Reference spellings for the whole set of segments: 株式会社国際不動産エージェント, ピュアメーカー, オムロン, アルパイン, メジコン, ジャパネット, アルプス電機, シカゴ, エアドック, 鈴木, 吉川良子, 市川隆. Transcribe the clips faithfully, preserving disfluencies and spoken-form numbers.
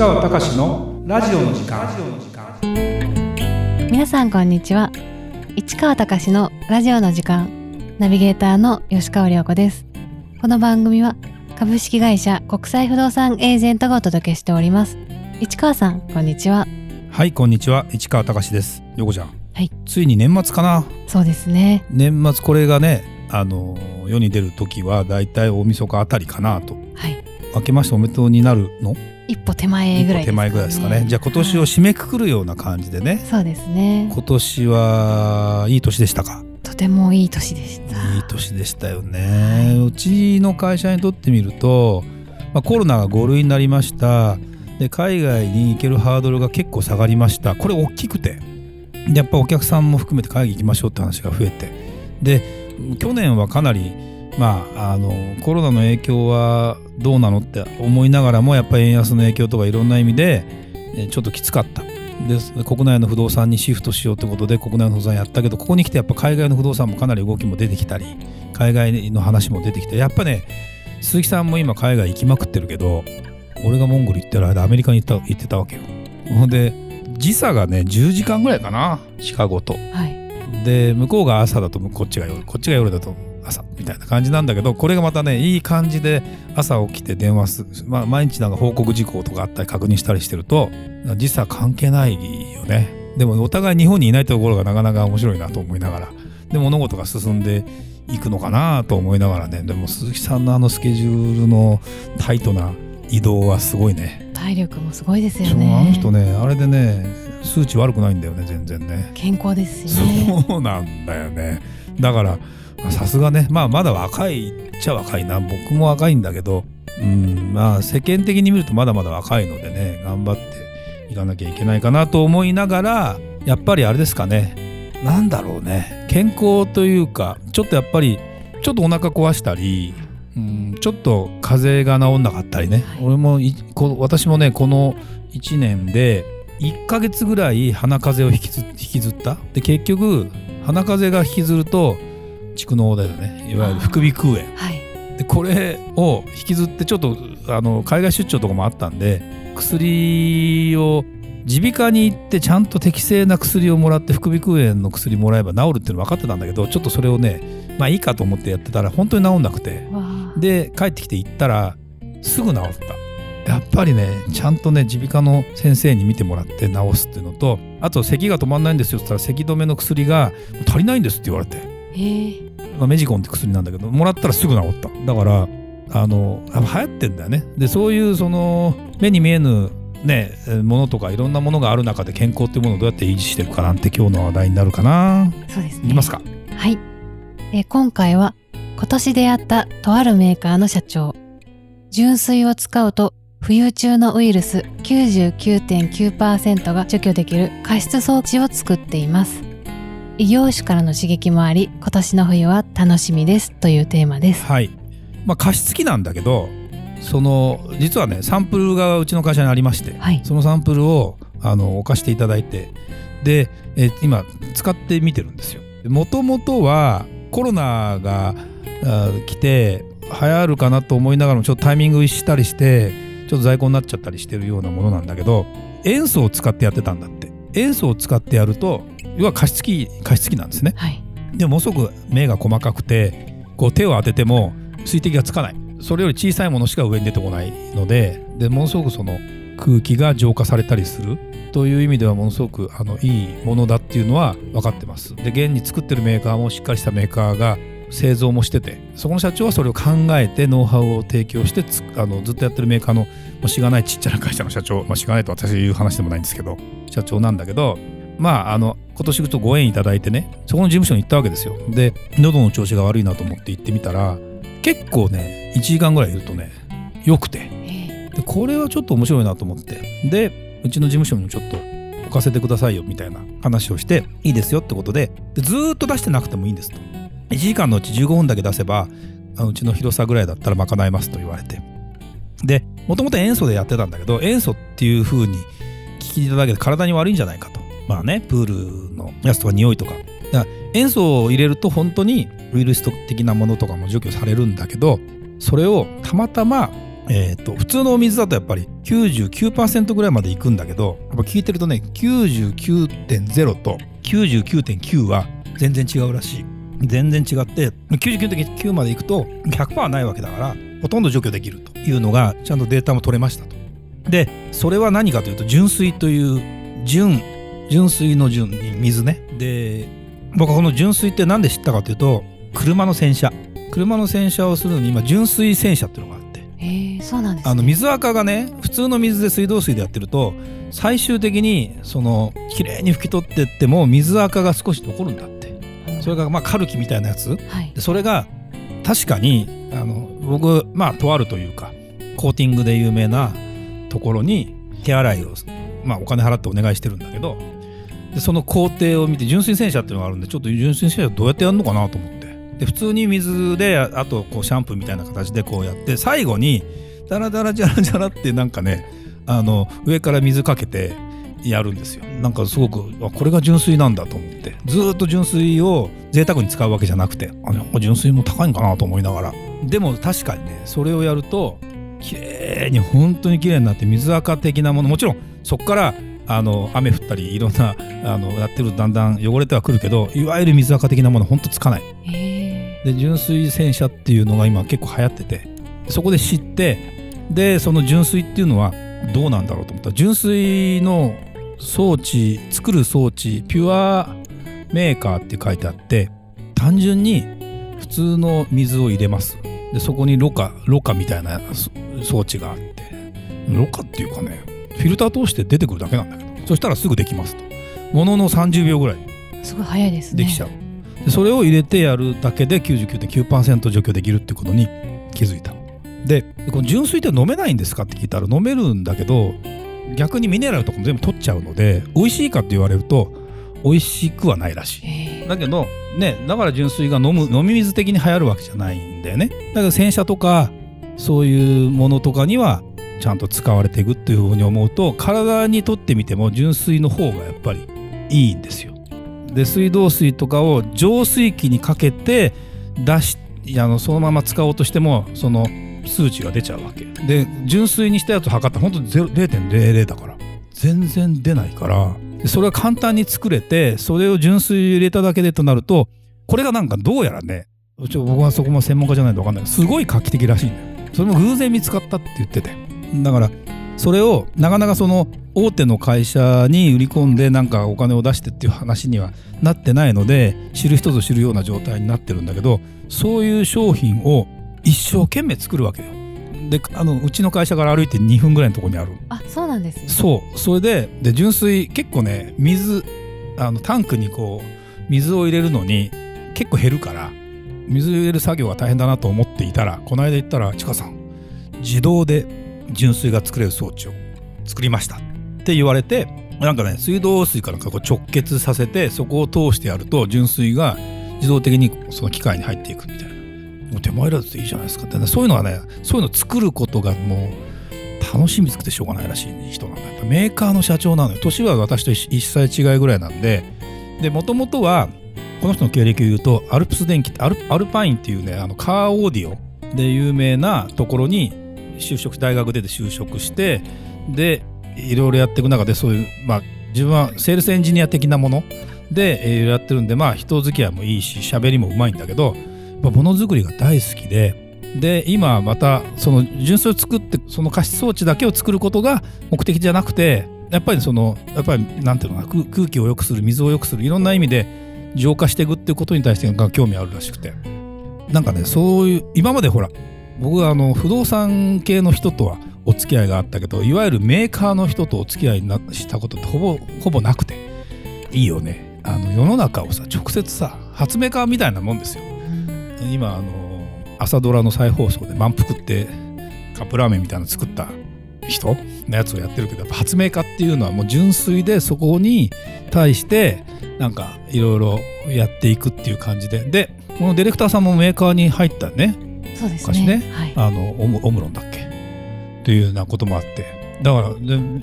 川隆のラジオの時間。皆さんこんにちは。市川隆のラジオの時間、ナビゲーターの吉川良子です。この番組は株式会社国際不動産エージェントがお届けしております。市川さん、こんにちは。はい、こんにちは、市川隆です。良子ちゃん、はい、ついに年末かな。そうですね、年末。これがね、あの世に出る時はだいたい大晦日あたりかなと、はい、明けましておめでとうになるの一歩手前ぐらいですかね。じゃあ今年を締めくくるような感じでね、はい、そうですね。今年はいい年でしたか？とてもいい年でした。いい年でしたよね、はい、うちの会社にとってみると、まあ、コロナがご類になりました。で、海外に行けるハードルが結構下がりました。これ大きくて、やっぱお客さんも含めて会議行きましょうって話が増えて、で去年はかなり、まあ、あのコロナの影響はどうなのって思いながらも、やっぱり円安の影響とかいろんな意味でちょっときつかった。で、国内の不動産にシフトしようということで国内の不動産やったけど、ここに来てやっぱ海外の不動産もかなり動きも出てきたり、海外の話も出てきて、やっぱね、鈴木さんも今海外行きまくってるけど、俺がモンゴル行ってる間アメリカに行った、行ってたわけよ。ほんで時差がねじゅうじかんぐらいかな、シカゴと、はい、で向こうが朝だとこっちが夜、こっちが夜だと朝みたいな感じなんだけど、これがまたねいい感じで朝起きて電話する、まあ、毎日なんか報告事項とかあったり確認したりしてると時差関係ないよね。でもお互い日本にいないところがなかなか面白いなと思いながら、で物事が進んでいくのかなと思いながらね。でも鈴木さんのあのスケジュールのタイトな移動はすごいね。体力もすごいですよね。あの人ね、あれでね数値悪くないんだよね、全然ね。健康ですよね。そうなんだよね。だからさすがね、まあまだ若いっちゃ若いな、僕も若いんだけど、うん、まあ世間的に見るとまだまだ若いのでね、頑張っていかなきゃいけないかなと思いながら、やっぱりあれですかね、なんだろうね、健康というか、ちょっとやっぱりちょっとお腹壊したり、うん、ちょっと風邪が治んなかったりね、はい、俺もいこ私もねこのいちねんでいっかげつぐらい鼻風邪を引 き, ず引きずったで、結局鼻風邪が引きずると蓄膿だよね、いわゆる副鼻腔炎、はい、でこれを引きずって、ちょっとあの海外出張とかもあったんで、薬を耳鼻科に行ってちゃんと適正な薬をもらって副鼻腔炎の薬もらえば治るっていうの分かってたんだけど、ちょっとそれをねまあいいかと思ってやってたら本当に治んなくて、で帰ってきて行ったらすぐ治った。やっぱりねちゃんとね耳鼻科の先生に見てもらって治すっていうのと、あと咳が止まんないんですよって言ったら、咳止めの薬が足りないんですって言われて、えーまあ、メジコンって薬なんだけどもらったらすぐ治った。だからあの流行ってんだよね。でそういうその目に見えぬね、ものとかいろんなものがある中で健康っていうものをどうやって維持していくかなんて今日の話題になるかな。そうですね、いきますか。はい、えー、今回は今年出会ったとあるメーカーの社長、純水を使うと浮遊中のウイルス きゅうじゅうきゅうてんきゅうパーセント が除去できる加湿装置を作っています。異業種からの刺激もあり、今年の冬は楽しみですというテーマです。はい、まあ、加湿器なんだけど、その実はねサンプルがうちの会社にありまして、はい、そのサンプルをあのお貸していただいて、でえ今使ってみてるんですよ。もともとはコロナが来て流行るかなと思いながらもちょっとタイミングしたりしてちょっと在庫になっちゃったりしてるようなものなんだけど、塩素を使ってやってたんだって。塩素を使ってやると要は加湿器、加湿器なんですね、はい、でものすごく目が細かくてこう手を当てても水滴がつかない、それより小さいものしか上に出てこないので、でものすごくその空気が浄化されたりするという意味ではものすごくあのいいものだっていうのは分かってます。で現に作ってるメーカーもしっかりしたメーカーが製造もしてて、そこの社長はそれを考えてノウハウを提供してつあのずっとやってるメーカーの、まあ、しがないちっちゃな会社の社長、まあ、しがないと私言う話でもないんですけど社長なんだけど、まああの今年ちょっとご縁いただいてね、そこの事務所に行ったわけですよ。で喉の調子が悪いなと思って行ってみたら結構ねいちじかんぐらいいるとね良くて、でこれはちょっと面白いなと思って、でうちの事務所にもちょっと置かせてくださいよみたいな話をして、いいですよってこと で, でずーっと出してなくてもいいんですと、いちじかんのうちじゅうごふんだけ出せばあのうちの広さぐらいだったら賄えますと言われて、でもともと塩素でやってたんだけど、塩素っていう風に聞きいただけで体に悪いんじゃないかと、まあねプールのやつとか匂いとかだから塩素を入れると本当にウイルス的なものとかも除去されるんだけど、それをたまたまえー、と普通のお水だとやっぱり きゅうじゅうきゅうパーセント ぐらいまでいくんだけど、やっぱ聞いてるとね きゅうじゅうきゅうてんゼロ と きゅうじゅうきゅうてんきゅう は全然違うらしい。全然違って きゅうじゅうきゅうてんきゅう までいくと ひゃくパーセント はないわけだから、ほとんど除去できるというのがちゃんとデータも取れましたと。でそれは何かというと、純水という純純水の純に水ね。で僕はこの純水って何で知ったかというと、車の洗車車の洗車をするのに今純水洗車っていうのがあって、へそうなんです、ね、あの水垢がね、普通の水で水道水でやってると最終的にそのきれいに拭き取ってっても水垢が少し残るんだって。それがまあカルキみたいなやつ、はい、でそれが確かにあの僕まあとあるというかコーティングで有名なところに手洗いを、まあ、お金払ってお願いしてるんだけど、でその工程を見て純水洗車っていうのがあるんで、ちょっと純水洗車どうやってやるのかなと思って、で普通に水であとこうシャンプーみたいな形でこうやって、最後にダラダラジャラジャラってなんかね、あの上から水かけてやるんですよ。なんかすごくこれが純水なんだと思って、ずっと純水を贅沢に使うわけじゃなくて、あの純水も高いんかなと思いながら、でも確かにねそれをやるときれいに本当にきれいになって、水垢的なものもちろんそこからあの雨降ったりいろんなあのやってるとだんだん汚れてはくるけど、いわゆる水垢的なもの本当つかない。で純水洗車っていうのが今結構流行ってて、そこで知って、でその純水っていうのはどうなんだろうと思った。純水の装置作る装置ピュアメーカーって書いてあって、単純に普通の水を入れます。でそこにろ過ろ過みたいな装置があって、ろ過っていうかねフィルター通して出てくるだけなんだけど、そしたらすぐできますと。もののさんじゅうびょうぐらい、すごい早いですね、できちゃう。でそれを入れてやるだけで きゅうじゅうきゅうてんきゅうパーセント 除去できるってことに気づいた。でこの純水って飲めないんですかって聞いたら、飲めるんだけど逆にミネラルとかも全部取っちゃうので、美味しいかって言われると美味しくはないらしい。だけどね、だから純水が飲む飲み水的に流行るわけじゃないんだよね。だから洗車とかそういうものとかにはちゃんと使われていくっていうふうに思うと、体にとってみても純水の方がやっぱりいいんですよ。で水道水とかを浄水器にかけて出し、あのそのまま使おうとしてもその数値が出ちゃうわけで、純水にしたやつを測ったらほんと ゼロてんゼロゼロ だから全然出ないから、それは簡単に作れて、それを純水入れただけでとなると、これがなんかどうやらね、ちょ僕はそこも専門家じゃないと分かんないけど、すごい画期的らしいんだよ。それも偶然見つかったって言ってて、だからそれをなかなかその大手の会社に売り込んでなんかお金を出してっていう話にはなってないので、知る人ぞ知るような状態になってるんだけど、そういう商品を一生懸命作るわけよ。であのうちの会社から歩いてにふんぐらいのところにある。あ、そうなんですね。そうそれ で, で純水結構ね、水あのタンクにこう水を入れるのに結構減るから、水を入れる作業が大変だなと思っていたら、この間行ったらちかさん自動で純水が作れる装置を作りましたって言われて、なんかね水道水からこう直結させて、そこを通してやると純水が自動的にその機械に入っていくみたいな。もう手前らずでいいじゃないですかって、ね、そういうのはね、そういうの作ることがもう楽しみつくてしょうがないらしい人なんだ。やっぱメーカーの社長なのよ。年は私といっさい違いぐらいなんで、でもともとはこの人の経歴を言うと、アルプス電機って アル、アルパインっていうね、あのカーオーディオで有名なところに就職、大学出て就職して、でいろいろやっていく中で、そういうまあ自分はセールスエンジニア的なものでやってるんで、まあ人付き合いもいいし喋りもうまいんだけど、ものづくりが大好きで、で今またその純水を作って、その加湿装置だけを作ることが目的じゃなくて、やっぱりそのやっぱりなんていうのかな、空気を良くする、水を良くする、いろんな意味で浄化していくっていうことに対してが興味あるらしくて、なんかねそういう、今までほら僕はあの不動産系の人とはお付き合いがあったけど、いわゆるメーカーの人とお付き合いなしたことってほぼほぼなくて、いいよね、あの世の中をさ直接さ発明家みたいなもんですよ。今あの朝ドラの再放送で満腹ってカップラーメンみたいなの作った人のやつをやってるけど、やっぱ発明家っていうのはもう純粋で、そこに対してなんかいろいろやっていくっていう感じで、でこのディレクターさんもメーカーに入ったね。そうですね、昔ね、はい、あのオム、オムロンだっけっていうようなこともあって、だから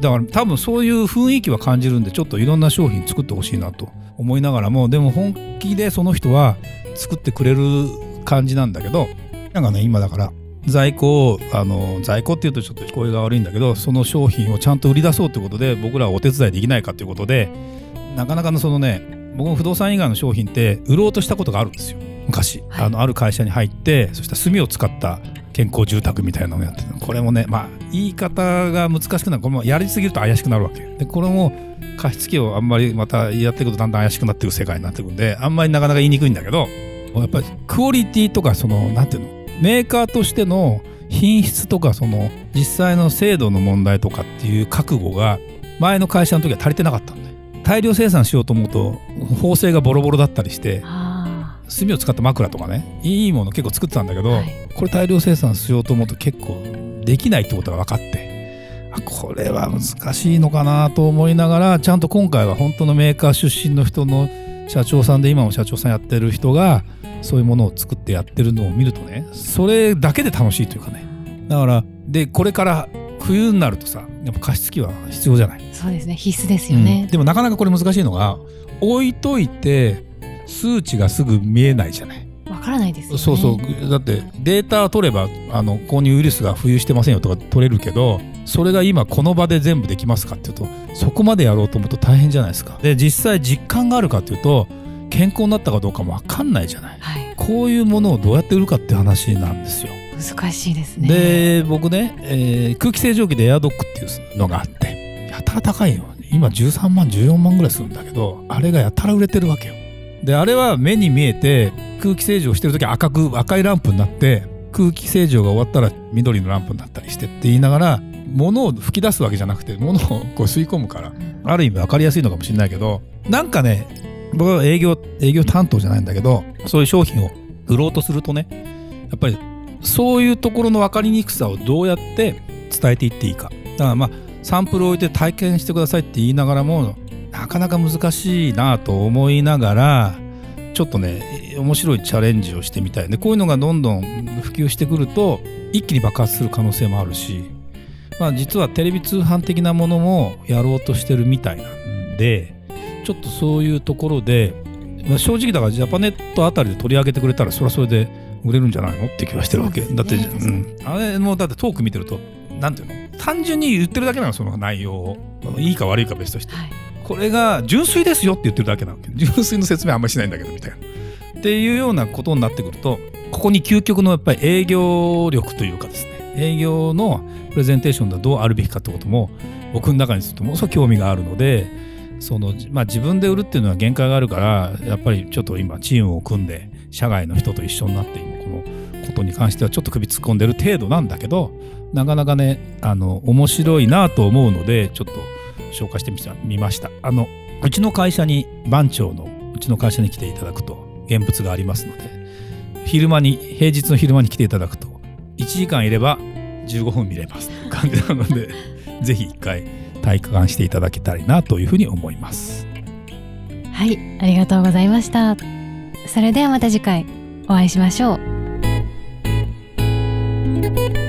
だから多分そういう雰囲気は感じるんで、ちょっといろんな商品作ってほしいなと思いながらも、でも本気でその人は作ってくれる感じなんだけど、なんかね今だから在庫をあの在庫っていうとちょっと聞こえが悪いんだけど、その商品をちゃんと売り出そうということで僕らはお手伝いできないかということで、なかなかのそのね、僕も不動産以外の商品って売ろうとしたことがあるんですよ昔、はい、あのある会社に入って、そしたら炭を使った健康住宅みたいなのをやってた。これもね、まあ言い方が難しくなる、これもやりすぎると怪しくなるわけで、これも貸付をあんまりまたやっていくとだんだん怪しくなっていく世界になっていくんで、あんまりなかなか言いにくいんだけど、やっぱりクオリティとか、そのなんていうの、メーカーとしての品質とか、その実際の制度の問題とかっていう覚悟が前の会社の時は足りてなかったんで、大量生産しようと思うと縫製がボロボロだったりして、炭を使った枕とかね、いいもの結構作ってたんだけど、はい、これ大量生産しようと思うと結構できないってことが分かって、あ、これは難しいのかなと思いながら、ちゃんと今回は本当のメーカー出身の人の社長さんで、今も社長さんやってる人がそういうものを作ってやってるのを見るとね、それだけで楽しいというかね。だからで、これから冬になるとさ、やっぱ加湿器は必要じゃない。そうですね、必須ですよね、うん、でもなかなかこれ難しいのが、置いといて数値がすぐ見えないじゃない。わからないですよね。そうそう、だってデータを取れば、あのここにウイルスが浮遊してませんよとか取れるけど、それが今この場で全部できますかっていうと、そこまでやろうと思うと大変じゃないですか。で、実際実感があるかっていうと、健康になったかどうかもわかんないじゃない、はい、こういうものをどうやって売るかって話なんですよ。難しいですね。で、僕ね、えー、空気清浄機でエアドックっていうのがあって、やたら高いよ。今じゅうさんまんじゅうよんまんぐらいするんだけど、あれがやたら売れてるわけよ。で、あれは目に見えて、空気清浄してるとき赤く赤いランプになって、空気清浄が終わったら緑のランプになったりしてって言いながら、物を吹き出すわけじゃなくて、物をこう吸い込むから、ある意味分かりやすいのかもしれないけど、なんかね、僕は営業営業担当じゃないんだけど、そういう商品を売ろうとするとね、やっぱりそういうところの分かりにくさをどうやって伝えていっていいか。だからまあサンプルを置いて体験してくださいって言いながらも、なかなか難しいなと思いながら、ちょっとね、面白いチャレンジをしてみたい。で、こういうのがどんどん普及してくると一気に爆発する可能性もあるし、まあ、実はテレビ通販的なものもやろうとしてるみたいなんで、ちょっとそういうところで、まあ、正直だからジャパネットあたりで取り上げてくれたら、それはそれで売れるんじゃないのって気はしてるわけ、ね、だって、うん、あれもだってトーク見てると、なんていうの、単純に言ってるだけなの、その内容を、いいか悪いか別として、はい、これが純粋ですよって言ってるだけなわけ。純粋の説明あんまりしないんだけどみたいなっていうようなことになってくると、ここに究極のやっぱり営業力というかですね、営業のプレゼンテーションでどうあるべきかってことも、僕の中にするとものすごく興味があるので、その、まあ、自分で売るっていうのは限界があるから、やっぱりちょっと今チームを組んで社外の人と一緒になっているこのことに関してはちょっと首突っ込んでる程度なんだけど、なかなかね、あの面白いなと思うので、ちょっと紹介してみました。あのうちの会社に、番長のうちの会社に来ていただくと現物がありますので、昼間に、平日の昼間に来ていただくといちじかんいればじゅうごふん見れますという感じなのでぜひいっかい体感していただけたらなというふうに思います。はい、ありがとうございました。それではまた次回お会いしましょう。